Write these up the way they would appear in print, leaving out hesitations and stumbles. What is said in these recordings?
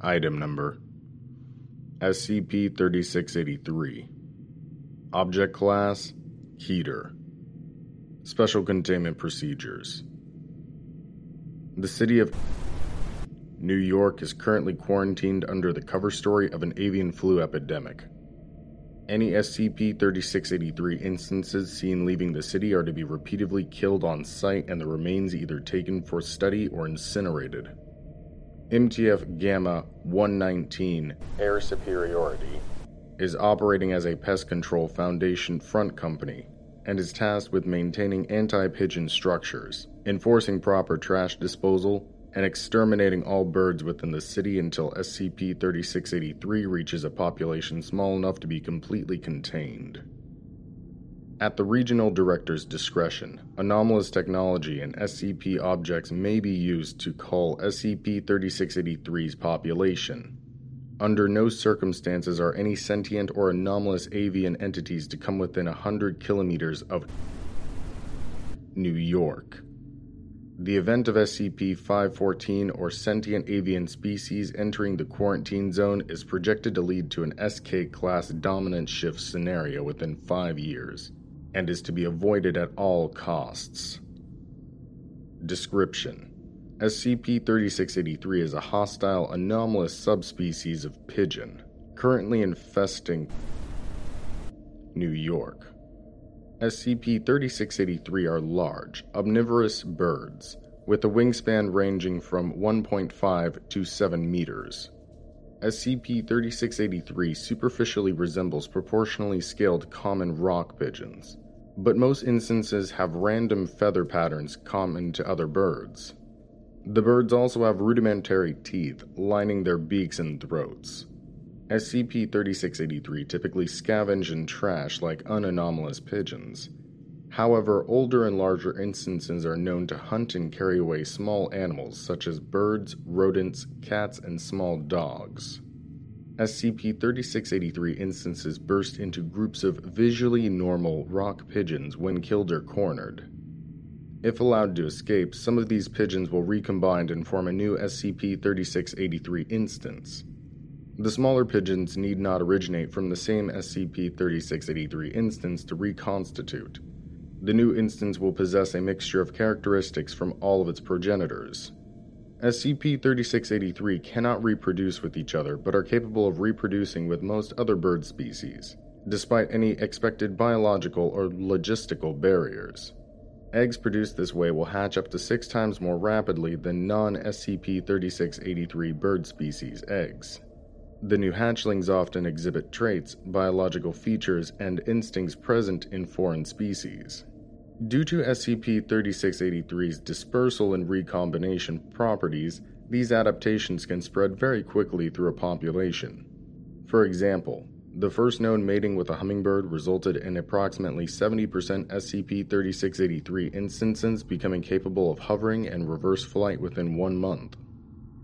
Item Number: SCP-3683. Object Class: Heater. Special Containment Procedures. The city of New York is currently quarantined under the cover story of an avian flu epidemic. Any SCP-3683 instances seen leaving the city are to be repeatedly killed on site and the remains either taken for study or incinerated. MTF Gamma 119 Air Superiority is operating as a pest control foundation front company and is tasked with maintaining anti-pigeon structures, enforcing proper trash disposal, and exterminating all birds within the city until SCP-3683 reaches a population small enough to be completely contained. At the regional director's discretion, anomalous technology and SCP objects may be used to cull SCP-3683's population. Under no circumstances are any sentient or anomalous avian entities to come within 100 kilometers of New York. The event of SCP-514 or sentient avian species entering the quarantine zone is projected to lead to an SK-class dominance shift scenario within 5 years, and is to be avoided at all costs. Description: SCP-3683 is a hostile, anomalous subspecies of pigeon, currently infesting New York. SCP-3683 are large, omnivorous birds, with a wingspan ranging from 1.5 to 7 meters. SCP-3683 superficially resembles proportionally scaled common rock pigeons, but most instances have random feather patterns common to other birds. The birds also have rudimentary teeth lining their beaks and throats. SCP-3683 typically scavenge and trash like unanomalous pigeons. However, older and larger instances are known to hunt and carry away small animals such as birds, rodents, cats, and small dogs. SCP-3683 instances burst into groups of visually normal rock pigeons when killed or cornered. If allowed to escape, some of these pigeons will recombine and form a new SCP-3683 instance. The smaller pigeons need not originate from the same SCP-3683 instance to reconstitute. The new instance will possess a mixture of characteristics from all of its progenitors. SCP-3683 cannot reproduce with each other, but are capable of reproducing with most other bird species, despite any expected biological or logistical barriers. Eggs produced this way will hatch up to 6 times more rapidly than non-SCP-3683 bird species eggs. The new hatchlings often exhibit traits, biological features, and instincts present in foreign species. Due to SCP-3683's dispersal and recombination properties, these adaptations can spread very quickly through a population. For example, the first known mating with a hummingbird resulted in approximately 70% SCP-3683 instances becoming capable of hovering and reverse flight within 1 month.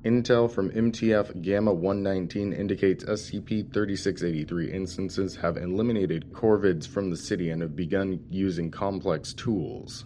Intel from MTF Gamma 119 indicates SCP-3683 instances have eliminated corvids from the city and have begun using complex tools.